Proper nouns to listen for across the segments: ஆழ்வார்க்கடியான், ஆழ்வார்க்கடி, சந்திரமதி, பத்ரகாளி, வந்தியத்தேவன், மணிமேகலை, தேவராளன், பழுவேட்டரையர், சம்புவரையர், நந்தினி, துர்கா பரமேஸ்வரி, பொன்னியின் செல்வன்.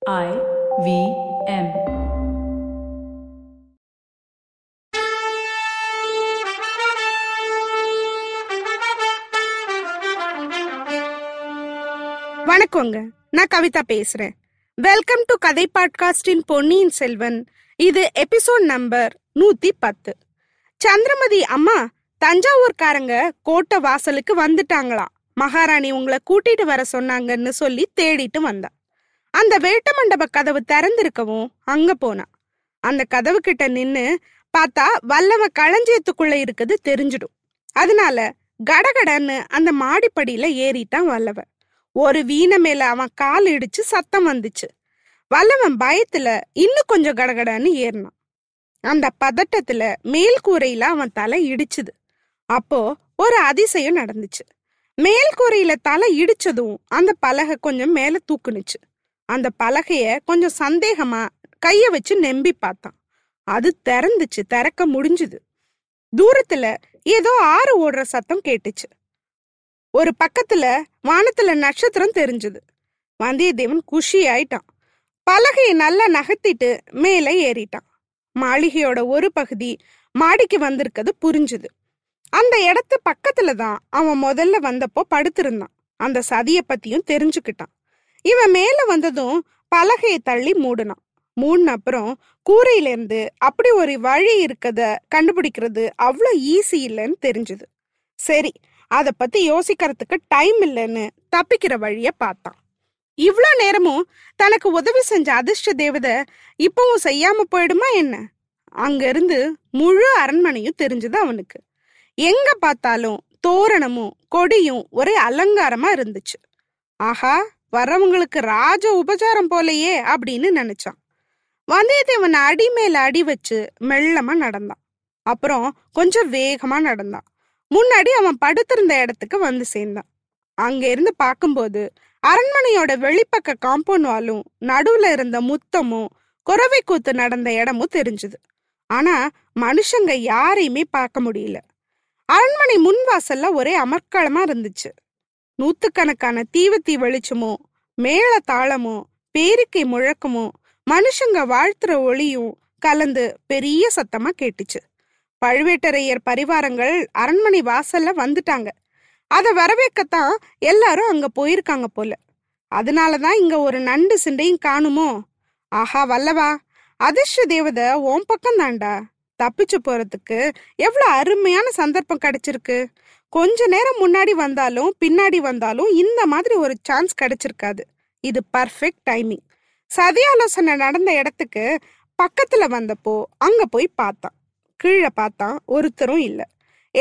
IVM. வணக்கங்க, நான் கவிதா பேசுறேன். வெல்கம் டு கதை பாட்காஸ்டின் பொன்னியின் செல்வன். இது எபிசோட் நம்பர் 110. சந்திரமதி அம்மா, தஞ்சாவூர்காரங்க கோட்டை வாசலுக்கு வந்துட்டாங்களாம், மகாராணி உங்களை கூட்டிட்டு வர சொன்னாங்கன்னு சொல்லி தேடிட்டு வந்தா. அந்த வேட்ட மண்டப கதவு திறந்திருக்கவும் அங்க போனா. அந்த கதவு கிட்ட நின்னு பார்த்தா வல்லவ களஞ்சியத்துக்குள்ள இருக்குது தெரிஞ்சிடும். அதனால கடகடன்னு அந்த மாடிப்படியில ஏறிட்டான் வல்லவன். ஒரு வீணை மேல அவன் கால் இடிச்சு சத்தம் வந்துச்சு. வல்லவன் பயத்துல இன்னும் கொஞ்சம் கடகடன்னு ஏறினான். அந்த பதட்டத்துல மேல்கூரையில அவன் தலை இடிச்சுது. அப்போ ஒரு அதிசயம் நடந்துச்சு. மேல்கூரையில தலை இடிச்சதும் அந்த பலகை கொஞ்சம் மேல தூக்குனுச்சு. அந்த பலகைய கொஞ்சம் சந்தேகமா கைய வச்சு நெம்பி பார்த்தான். அது திறந்துச்சு, திறக்க முடிஞ்சுது. தூரத்துல ஏதோ ஆறு ஓடுற சத்தம் கேட்டுச்சு. ஒரு பக்கத்துல வானத்துல நட்சத்திரம் தெரிஞ்சுது. வந்தியத்தேவன் குஷி ஆயிட்டான். பலகையை நல்லா நகர்த்திட்டு மேலே ஏறிட்டான். மாளிகையோட ஒரு பகுதி மாடிக்கு வந்திருக்கிறது புரிஞ்சுது. அந்த இடத்து பக்கத்துல தான் அவன் முதல்ல வந்தப்போ படுத்திருந்தான். அந்த சதியை பத்தியும் தெரிஞ்சுக்கிட்டான். இவன் மேல வந்ததும் பலகையை தள்ளி மூடினான். மூடின அப்புறம் கூரையிலேருந்து அப்படி ஒரு வழி இருக்கத கண்டுபிடிக்கிறது அவ்வளோ ஈஸி இல்லைன்னு தெரிஞ்சுது. சரி, அதை பத்தி யோசிக்கிறதுக்கு டைம் இல்லைன்னு தப்பிக்கிற வழிய பார்த்தான். இவ்வளோ நேரமும் தனக்கு உதவி செஞ்ச அதிர்ஷ்ட தேவதை இப்பவும் செய்யாம போயிடுமா என்ன? அங்கிருந்து முழு அரண்மனையும் தெரிஞ்சுது அவனுக்கு. எங்க பார்த்தாலும் தோரணமும் கொடியும் ஒரே அலங்காரமா இருந்துச்சு. ஆஹா, வர்றவங்களுக்கு ராஜ உபச்சாரம் போலையே அப்படின்னு நினைச்சான். வந்தியத்தேவன் அடி மேல அடி வச்சு மெல்லமா நடந்தான். அப்புறம் கொஞ்சம் வேகமா நடந்தான். முன்னாடி அவன் படுத்திருந்த இடத்துக்கு வந்து சேர்ந்தான். அங்க இருந்து பார்க்கும்போது அரண்மனையோட வெளிப்பக்க காம்பவுண்ட் வாலும் நடுவுல இருந்த முத்தமும் குறவை கூத்து நடந்த இடமும் தெரிஞ்சுது. ஆனா மனுஷங்க யாரையுமே பார்க்க முடியல. அரண்மனை முன்வாசல்ல ஒரே அமர்க்களமா இருந்துச்சு. நூத்துக்கணக்கான தீவத்தி வெளிச்சமும் மேள தாளமும் பேரிக்கை முழக்கமும் மனுஷங்க வாழ்த்துற ஒளியும் கலந்து பெரிய சத்தமா கேட்டுச்சு. பழுவேட்டரையர் பரிவாரங்கள் அரண்மனை வாசல்ல வந்துட்டாங்க. அதை வரவேற்கத்தான் எல்லாரும் அங்க போயிருக்காங்க போல. அதனாலதான் இங்க ஒரு நண்டு சிண்டையும் காணுமோ? ஆஹா வல்லவா, அதிர்ஷ்ட தேவதை ஓம் பக்கம் தாண்டா. தப்பிச்சு போறதுக்கு எவ்வளவு அருமையான சந்தர்ப்பம் கிடைச்சிருக்கு. கொஞ்ச நேரம் முன்னாடி வந்தாலும் பின்னாடி வந்தாலும் இந்த மாதிரி ஒரு சான்ஸ் கிடைச்சிருக்காது. இது பர்ஃபெக்ட் டைமிங். சதியாலோசனை நடந்த இடத்துக்கு பக்கத்துல வந்தப்போ அங்க போய் பார்த்தான். கீழே பார்த்தான், ஒருத்தரும் இல்லை.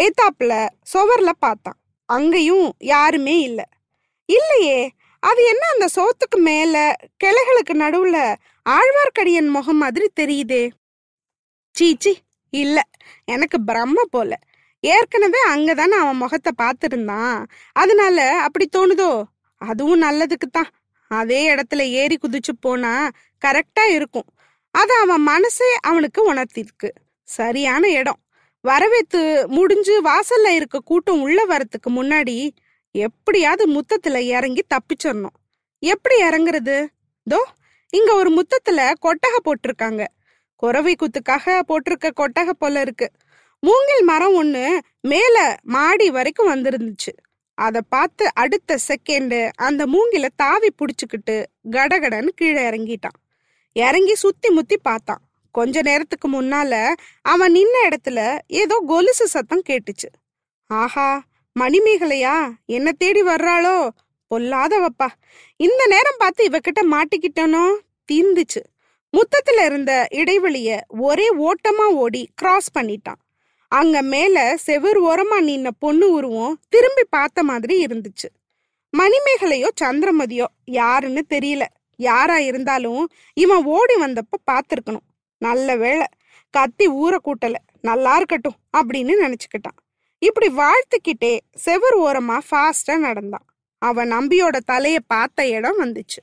ஏத்தாப்புல சுவர்ல பார்த்தான், அங்கேயும் யாருமே இல்லை. இல்லையே, அது என்ன அந்த சோத்துக்கு மேல கிளைகளுக்கு நடுவுல ஆழ்வார்க்கடியின் முகம் மாதிரி தெரியுதே? சீச்சி, இல்லை, எனக்கு பிரம்ம போல. ஏற்கனவே அங்கதானே அவன் முகத்தை பார்த்துருந்தான், அதனால அப்படி தோணுதோ? அதுவும் நல்லதுக்குத்தான். அதே இடத்துல ஏறி குதிச்சு போனா கரெக்டா இருக்கும். அது அவன் மனசே அவனுக்கு உணர்த்திருக்கு. சரியான இடம். வரவேத்து முடிஞ்சு வாசல்ல இருக்க கூட்டம் உள்ள வரத்துக்கு முன்னாடி எப்படியாவது முத்தத்துல இறங்கி தப்பிச்சிடணும். எப்படி இறங்குறது? தோ இங்க ஒரு முத்தத்துல கொட்டகை போட்டிருக்காங்க. குறவை கூத்துக்காக போட்டிருக்க கொட்டகை போல இருக்கு. மூங்கில் மரம் ஒன்று மேல மாடி வரைக்கும் வந்திருந்துச்சு. அதை பார்த்து அடுத்த செகண்டு அந்த மூங்கில தாவி பிடிச்சுக்கிட்டு கடகடன்னு கீழே இறங்கிட்டான். இறங்கி சுத்தி முத்தி பார்த்தான். கொஞ்ச நேரத்துக்கு முன்னால அவன் நின்ன இடத்துல ஏதோ கொலுசு சத்தம் கேட்டுச்சு. ஆஹா, மணிமேகலையா என்ன தேடி வர்றாளோ? பொல்லாதவப்பா, இந்த நேரம் பார்த்து இவகிட்ட மாட்டிக்கிட்டனோ? தீர்ந்துச்சு. முத்தத்துல இருந்த இடைவெளிய ஒரே ஓட்டமா ஓடி கிராஸ் பண்ணிட்டான். அங்க மேல செவர் ஓரமா நின்ன பொண்ணு உருவம் திரும்பி பார்த்த மாதிரி இருந்துச்சு. மணிமேகலையோ சந்திரமதியோ யாருன்னு தெரியல. யாரா இருந்தாலும் இவன் ஓடி வந்தப்ப பார்த்துருக்கணும். நல்ல வேளை கத்தி ஊற கூட்டல, நல்லா இருக்கட்டும் அப்படின்னு நினைச்சுக்கிட்டான். இப்படி வாழ்த்துக்கிட்டே செவர் ஓரமா ஃபாஸ்டா நடந்தான். அவன் நம்பியோட தலைய பார்த்த இடம் வந்துச்சு.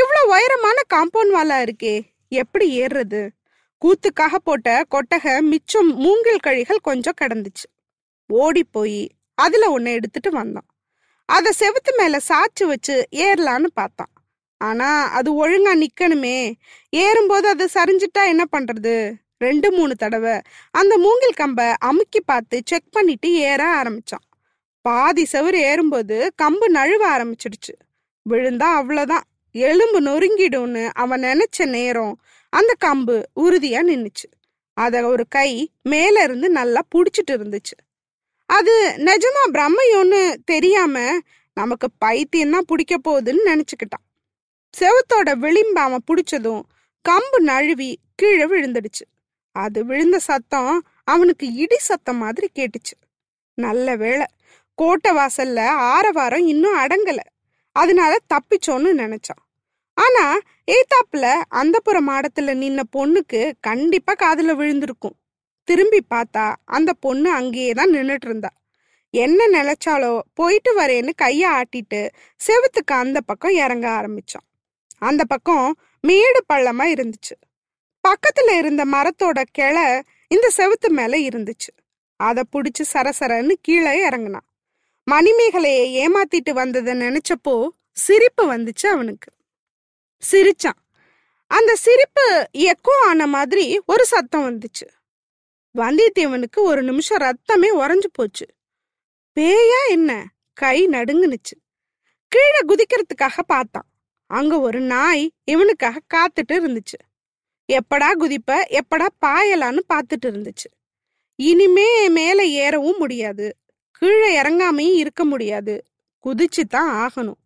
இவ்வளவு உயரமான காம்பவுண்ட் வாலா இருக்கே, எப்படி ஏறுறது? கூத்துக்காக போட்ட கொட்டகை மிச்சம் மூங்கில் கழிகள் கொஞ்சம் கிடந்துச்சு. ஓடி போய் அதுல ஒன்னு எடுத்துட்டு வந்தான். அதை செவுத்து மேல சாச்சு வச்சு ஏறலான்னு பார்த்தான். ஆனா அது ஒழுங்கா நிக்கணுமே. ஏறும்போது அது சரிஞ்சிட்டா என்ன பண்றது? 2-3 தடவை அந்த மூங்கில் கம்பை அமுக்கி பார்த்து செக் பண்ணிட்டு ஏற ஆரம்பிச்சான். பாதி சவுறு ஏறும்போது கம்பு நழுவ ஆரம்பிச்சிடுச்சு. விழுந்தா அவ்வளோதான், எலும்பு நொறுங்கிடும்னு அவன் நினைச்ச நேரம் அந்த கம்பு உறுதியா நின்னுச்சு. அதை ஒரு கை மேல இருந்து நல்லா புடிச்சிட்டு இருந்துச்சு. அது நிஜமா பிரம்மையோன்னு தெரியாம நமக்கு பைத்தியம் தான் பிடிக்க போகுதுன்னு நினைச்சுக்கிட்டான். செவத்தோட விளிம்ப அவன் பிடிச்சதும் கம்பு நழுவி கீழே விழுந்துடுச்சு. அது விழுந்த சத்தம் அவனுக்கு இடி சத்தம் மாதிரி கேட்டுச்சு. நல்ல வேளை கோட்டை வாசல்ல ஆரவாரம் இன்னும் அடங்கலை, அதனால தப்பிச்சோன்னு நினைச்சான். ஆனா ஏத்தாப்புல அந்த புற மாடத்துல நின்ன பொண்ணுக்கு கண்டிப்பா காதுல விழுந்திருக்கும். திரும்பி பார்த்தா அந்த பொண்ணு அங்கேயே தான் நின்றுட்டு இருந்தா. என்ன நினைச்சாலோ போயிட்டு வரேன்னு கைய ஆட்டிட்டு செவத்துக்கு அந்த பக்கம் இறங்க ஆரம்பிச்சான். அந்த பக்கம் மேடு பள்ளமா இருந்துச்சு. பக்கத்துல இருந்த மரத்தோட கிளை இந்த செவத்து மேல இருந்துச்சு. அதை பிடிச்சி சரசரன்னு கீழே இறங்கினான். மணிமேகலையை ஏமாத்திட்டு வந்ததை நினைச்சப்போ சிரிப்பு வந்துச்சு அவனுக்கு. சிரிச்சான். அந்த சிரிப்பு எக்கோ ஆன மாதிரி ஒரு சத்தம் வந்துச்சு. வந்தியத்தேவனுக்கு ஒரு நிமிஷம் ரத்தமே உறைஞ்சு போச்சு. பேயா என்ன? கை நடுங்குனுச்சு. கீழே குதிக்கிறதுக்காக பார்த்தான். அங்க ஒரு நாய் இவனுக்காக காத்துட்டு இருந்துச்சு. எப்படா குதிப்ப, எப்படா பாயலான்னு பார்த்துட்டு இருந்துச்சு. இனிமே மேலே ஏறவும் முடியாது, கீழே இறங்காமையும் இருக்க முடியாது, குதிச்சு தான் ஆகணும்.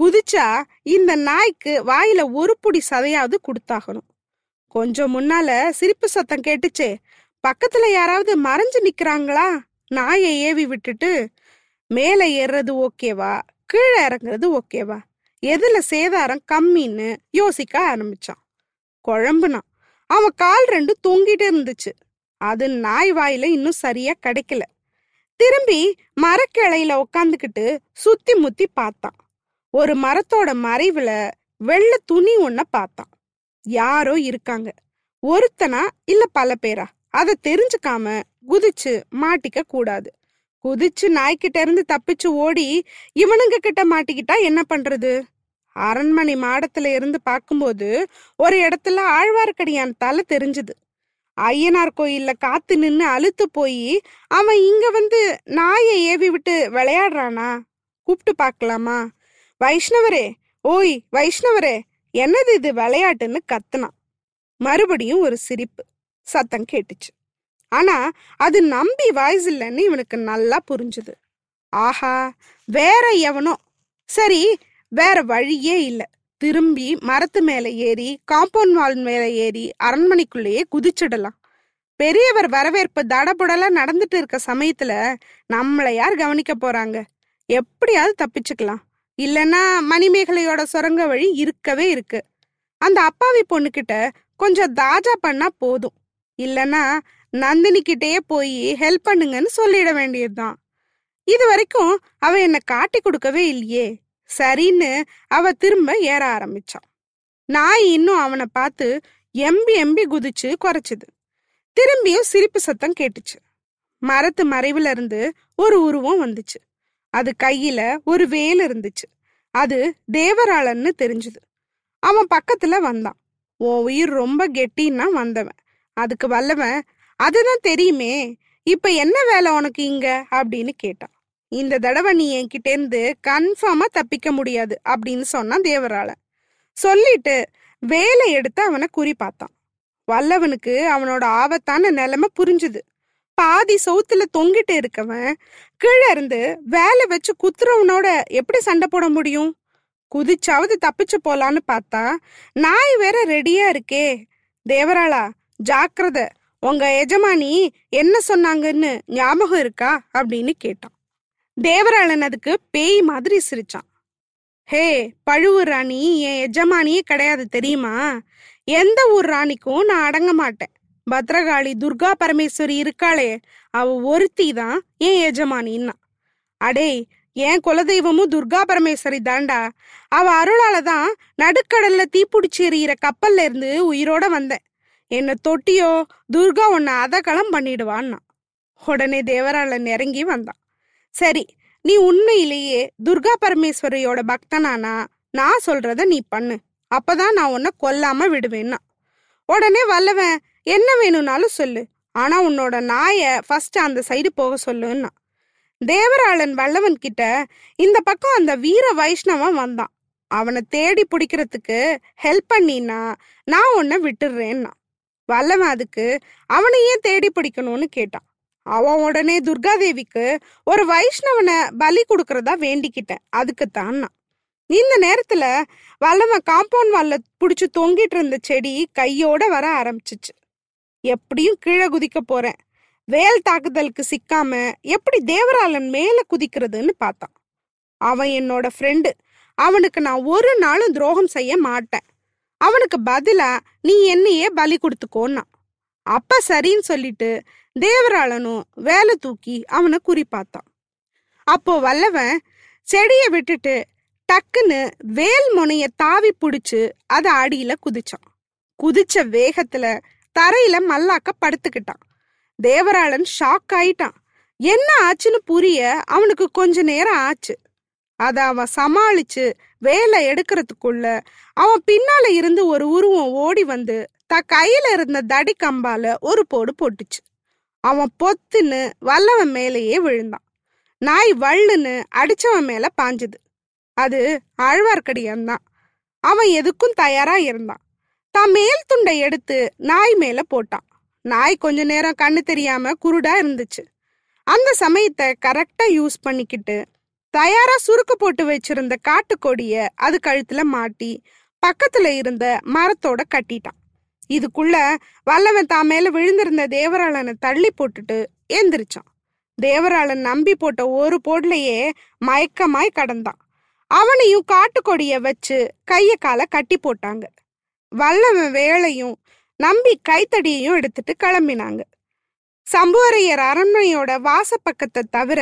குதிச்சா இந்த நாய்க்கு வாயில ஒரு புடி சதையாவது கொடுத்தாகணும். கொஞ்சம் முன்னால சிரிப்பு சத்தம் கேட்டுச்சே, பக்கத்துல யாராவது மறைஞ்சு நிக்கிறாங்களா? நாயை ஏவி விட்டுட்டு மேலே ஏறுறது ஓகேவா, கீழே இறங்குறது ஓகேவா, எதுல சேதாரம் கம்மின்னு யோசிக்க ஆரம்பிச்சான். குழம்புனான். அவன் கால் ரெண்டு தூங்கிட்டு இருந்துச்சு. அது நாய் வாயில இன்னும் சரியா கிடைக்கல. திரும்பி மரக்கிளையில உக்காந்துக்கிட்டு சுத்தி முத்தி பார்த்தான். ஒரு மரத்தோட மறைவுல வெள்ளை துணி ஒன்ன பார்த்தான். யாரோ இருக்காங்க, ஒருத்தனா இல்ல பல பேரா, அதை தெரிஞ்சுக்காம குதிச்சு மாட்டிக்க கூடாது. குதிச்சு நாய்கிட்ட இருந்து தப்பிச்சு ஓடி இவனுங்க கிட்ட மாட்டிக்கிட்டா என்ன பண்றது? அரண்மனை மாடத்துல இருந்து பார்க்கும்போது ஒரு இடத்துல ஆழ்வார்க்கடியான் தலை தெரிஞ்சுது. ஐயனார் கோயில்ல காத்து நின்னு அழுத்து போய் அவன் இங்க வந்து நாயை ஏவி விட்டு விளையாடுறானா? கூப்பிட்டு பார்க்கலாமா? வைஷ்ணவரே, ஓய் வைஷ்ணவரே, என்னது இது விளையாட்டுன்னு கத்துனான். மறுபடியும் ஒரு சிரிப்பு சத்தம் கேட்டுச்சு. ஆனா அது நம்பி வாய்ஸ் இல்லைன்னு இவனுக்கு நல்லா புரிஞ்சுது. ஆஹா, வேற எவனோ. சரி, வேற வழியே இல்லை. திரும்பி மரத்து மேலே ஏறி காம்பவுண்ட் வால் மேலே ஏறி அரண்மனைக்குள்ளேயே குதிச்சிடலாம். பெரியவர் வரவேற்பு தடபுடலா நடந்துட்டு இருக்க சமயத்துல நம்மளை யார் கவனிக்க போறாங்க? எப்படியாவது தப்பிச்சுக்கலாம். இல்லைன்னா மணிமேகலையோட சுரங்க வழி இருக்கவே இருக்கு. அந்த அப்பாவி பொண்ணுக்கிட்ட கொஞ்சம் தாஜா பண்ணா போதும். இல்லைன்னா நந்தினிக்கிட்டேயே போய் ஹெல்ப் பண்ணுங்கன்னு சொல்லிட வேண்டியதுதான். இது வரைக்கும் அவ என்னை காட்டி கொடுக்கவே இல்லையே. சரின்னு அவ திரும்ப ஏற ஆரம்பிச்சான். நாய் இன்னும் அவனை பார்த்து எம்பி எம்பி குதிச்சு குறைச்சிது. திரும்பியும் சிரிப்பு சத்தம் கேட்டுச்சு. மரத்து மறைவுல இருந்து ஒரு உருவம் வந்துச்சு. அது கையில ஒரு வேல் இருந்துச்சு. அது தேவராளன்னு தெரிஞ்சுது. அவன் பக்கத்துல வந்தான். உன் உயிர் ரொம்ப கெட்டின்னா வந்தவன், அதுக்கு வல்லவன், அதுதான் தெரியுமே, இப்ப என்ன வேலை உனக்கு இங்க அப்படின்னு கேட்டான். இந்த தடவை நீ என்கிட்ட இருந்து கன்ஃபார்மா தப்பிக்க முடியாது அப்படின்னு சொன்னான் தேவராளன். சொல்லிட்டு வேலை எடுத்து அவனை குறி பார்த்தான். வல்லவனுக்கு அவனோட ஆபத்தான நிலைமை புரிஞ்சுது. பாதி சவுத்துல தொங்கிட்டு இருக்கவன் கீழே இருந்து வேலை வச்சு குத்துறவனோட எப்படி சண்டை போட முடியும்? குதிச்சாவது தப்பிச்சு போலான்னு பார்த்தா நாய் வேற ரெடியா இருக்கே. தேவராளா ஜாக்கிரத, உங்க எஜமானி என்ன சொன்னாங்கன்னு ஞாபகம் இருக்கா அப்படின்னு கேட்டான். தேவராளன் அதுக்கு பேய் மாதிரி சிரிச்சான். ஹே பழுவூர் ராணி என் எஜமானியே கிடையாது தெரியுமா? எந்த ஊர் ராணிக்கும் நான் அடங்க மாட்டேன். பத்ரகாளி துர்கா பரமேஸ்வரி இருக்காளே, அவ ஒருத்தி தான் என் எஜமானின்னா. அடே, என் குலதெய்வமும் துர்கா பரமேஸ்வரி தாண்டா. அவ அருளால தான் நடுக்கடல்ல தீப்பிடிச்சி எறிகிற கப்பல்ல இருந்து உயிரோட வந்தேன். என்னை தொட்டியோ துர்கா உன்னை அதகலம் பண்ணிடுவான்னா. உடனே தேவராளன் இறங்கி வந்தான். சரி, நீ உண்மையிலேயே துர்கா பரமேஸ்வரியோட பக்தனானா நான் சொல்றத நீ பண்ணு. அப்பதான் நான் உன்னை கொல்லாம விடுவேன்னா. உடனே வல்லவன் என்ன வேணும்னாலும் சொல்லு, ஆனா உன்னோட நாயை ஃபர்ஸ்ட் அந்த சைடு போக சொல்லுன்னா. தேவராளன் வல்லவன் கிட்ட இந்த பக்கம் அந்த வீர வைஷ்ணவன் வந்தான், அவனை தேடி பிடிக்கிறதுக்கு ஹெல்ப் பண்ணினா நான் உன்னை விட்டுடுறேன்னா. வல்லவன் அதுக்கு அவனையே தேடி பிடிக்கணும்னு கேட்டான். அவன் உடனே துர்காதேவிக்கு ஒரு வைஷ்ணவனை பலி கொடுக்கறதா வேண்டிக்கிட்டேன் அதுக்குத்தான். இந்த நேரத்துல வல்லவன் காம்பவுண்ட் வால்ல பிடிச்சு தொங்கிட்டு இருந்த செடி கையோட வர ஆரம்பிச்சிச்சு. எப்படியும் கீழே குதிக்க போறேன், வேல் தாக்குதலுக்கு சிக்காம எப்படி தேவராளன் மேல குதிக்கிறதுன்னு பார்த்தான். அவன் என்னோட ஃப்ரெண்டு, அவனுக்கு நான் ஒரு நாளும் துரோகம் செய்ய மாட்டேன், அவனுக்கு பதிலா நீ என்னையே பலி கொடுத்துக்கோன்னா. அப்ப சரின்னு சொல்லிட்டு தேவராளனும் வேலை தூக்கி அவனை குறிப்பாத்தான். அப்போ வல்லவன் செடியை விட்டுட்டு டக்குன்னு வேல் முனைய தாவி பிடிச்சு அதை அடியில குதிச்சான். குதிச்ச வேகத்துல தரையில மல்லாக்க படுத்துக்கிட்டான். தேவராளன் ஷாக் ஆயிட்டான். என்ன ஆச்சுன்னு புரிய அவனுக்கு கொஞ்ச நேரம் ஆச்சு. அத அவன் சமாளிச்சு வேலை எடுக்கிறதுக்குள்ள அவன் பின்னால இருந்து ஒரு உருவம் ஓடி வந்து த கையில இருந்த தடி கம்பால ஒரு போடு போட்டுச்சு. அவன் பொத்துன்னு வல்லவன் மேலேயே விழுந்தான். நாய் வள்ளுன்னு அடிச்சவன் மேல பாஞ்சுது. அது ஆழ்வார்க்கடியான்தான். அவன் எதுக்கும் தயாரா இருந்தான். தான் மேல் துண்டை எடுத்து நாய் மேல போட்டான். நாய் கொஞ்ச நேரம் கண்ணு தெரியாம குருடா இருந்துச்சு. அந்த சமயத்தை கரெக்டா யூஸ் பண்ணிக்கிட்டு தயாரா சுருக்கு போட்டு வச்சிருந்த காட்டுக்கொடிய அது கழுத்துல மாட்டி பக்கத்துல இருந்த மரத்தோட கட்டிட்டான். இதுக்குள்ள வல்லவன் தான் மேல விழுந்திருந்த தேவராளனை தள்ளி போட்டுட்டு எந்திரிச்சான். தேவராளன் நம்பி போட்ட ஒரு போட்லையே மயக்கமாய் கடந்தான். அவனையும் காட்டுக்கொடிய வச்சு கைய கால கட்டி போட்டாங்க. வல்லவன் வேலையும் நம்பி கைத்தடியையும் எடுத்துட்டு கிளம்பினாங்க. சம்புவரையர் அரண்மனையோட வாசப்பக்கத்தை தவிர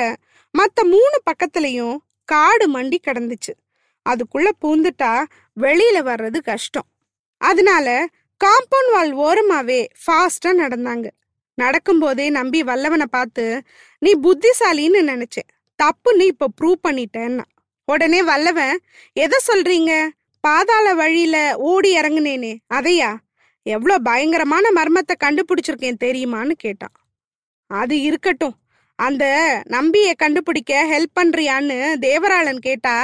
மற்ற 3 பக்கத்துலையும் காடு மண்டி கிடந்துச்சு. அதுக்குள்ள பூந்துட்டா வெளியில வர்றது கஷ்டம். அதனால காம்பவுண்ட் வால் ஓரமாவே ஃபாஸ்டா நடந்தாங்க. நடக்கும்போதே நம்பி வல்லவனை பார்த்து, நீ புத்திசாலின்னு நினைச்சேன், தப்புன்னு இப்ப ப்ரூவ் பண்ணிட்டேன்னா. உடனே வல்லவன், எதை சொல்றீங்க? பாதாள வழியில ஓடி இறங்குனேனே அதையா? எவ்வளோ பயங்கரமான மர்மத்தை கண்டுபிடிச்சிருக்கேன் தெரியுமான்னு கேட்டான். அது இருக்கட்டும், அந்த நம்பியை கண்டுபிடிக்க ஹெல்ப் பண்றியான்னு தேவராளன் கேட்டா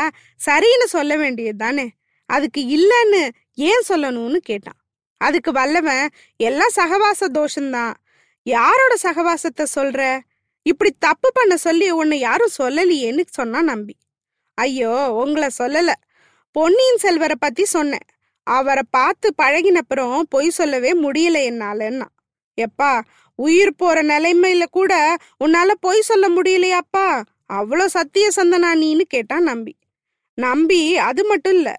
சரின்னு சொல்ல வேண்டியது தானே, அதுக்கு இல்லைன்னு ஏன் சொல்லணும்னு கேட்டான். அதுக்கு வல்லவன், எல்லாம் சகவாச தோஷம்தான், யாரோட சகவாசத்தை சொல்ற, இப்படி தப்பு பண்ண சொல்லி ஒன்று யாரும் சொல்லலையேன்னு சொன்னான் நம்பி. ஐயோ, உங்களை சொல்லல, பொன்னியின் செல்வரை பத்தி சொன்னேன், அவரை பார்த்து பழகினப்புறம் பொய் சொல்லவே முடியல என்னாலன்னா. எப்பா, உயிர் போற நிலைமையில கூட உன்னால பொய் சொல்ல முடியலையாப்பா, அவ்வளோ சத்திய சந்தனா நீன்னு கேட்டான் நம்பி. நம்பி, அது மட்டும் இல்ல,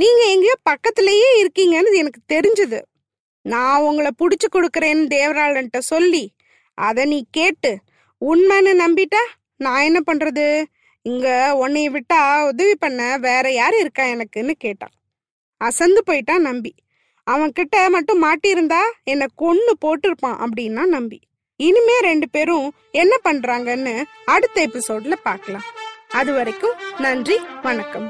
நீங்க எங்கேயோ பக்கத்திலேயே இருக்கீங்கன்னு எனக்கு தெரிஞ்சது, நான் உங்களை புடிச்சு கொடுக்குறேன்னு தேவராளன்ட்ட சொல்லி அதை நீ கேட்டு உண்மைன்னு நம்பிட்டா நான் என்ன பண்றது? இங்க உன்னைய விட்டா உதவி பண்ண வேற யாரு இருக்கா எனக்குன்னு கேட்டான். அசந்து போயிட்டான் நம்பி. அவன்கிட்ட மட்டும் மாட்டியிருந்தா என்னை கொன்னு போட்டிருப்பான் அப்படின்னா நம்பி. இனிமே 2 பேரும் என்ன பண்றாங்கன்னு அடுத்த எபிசோட்ல பார்க்கலாம். அது வரைக்கும் நன்றி, வணக்கம்.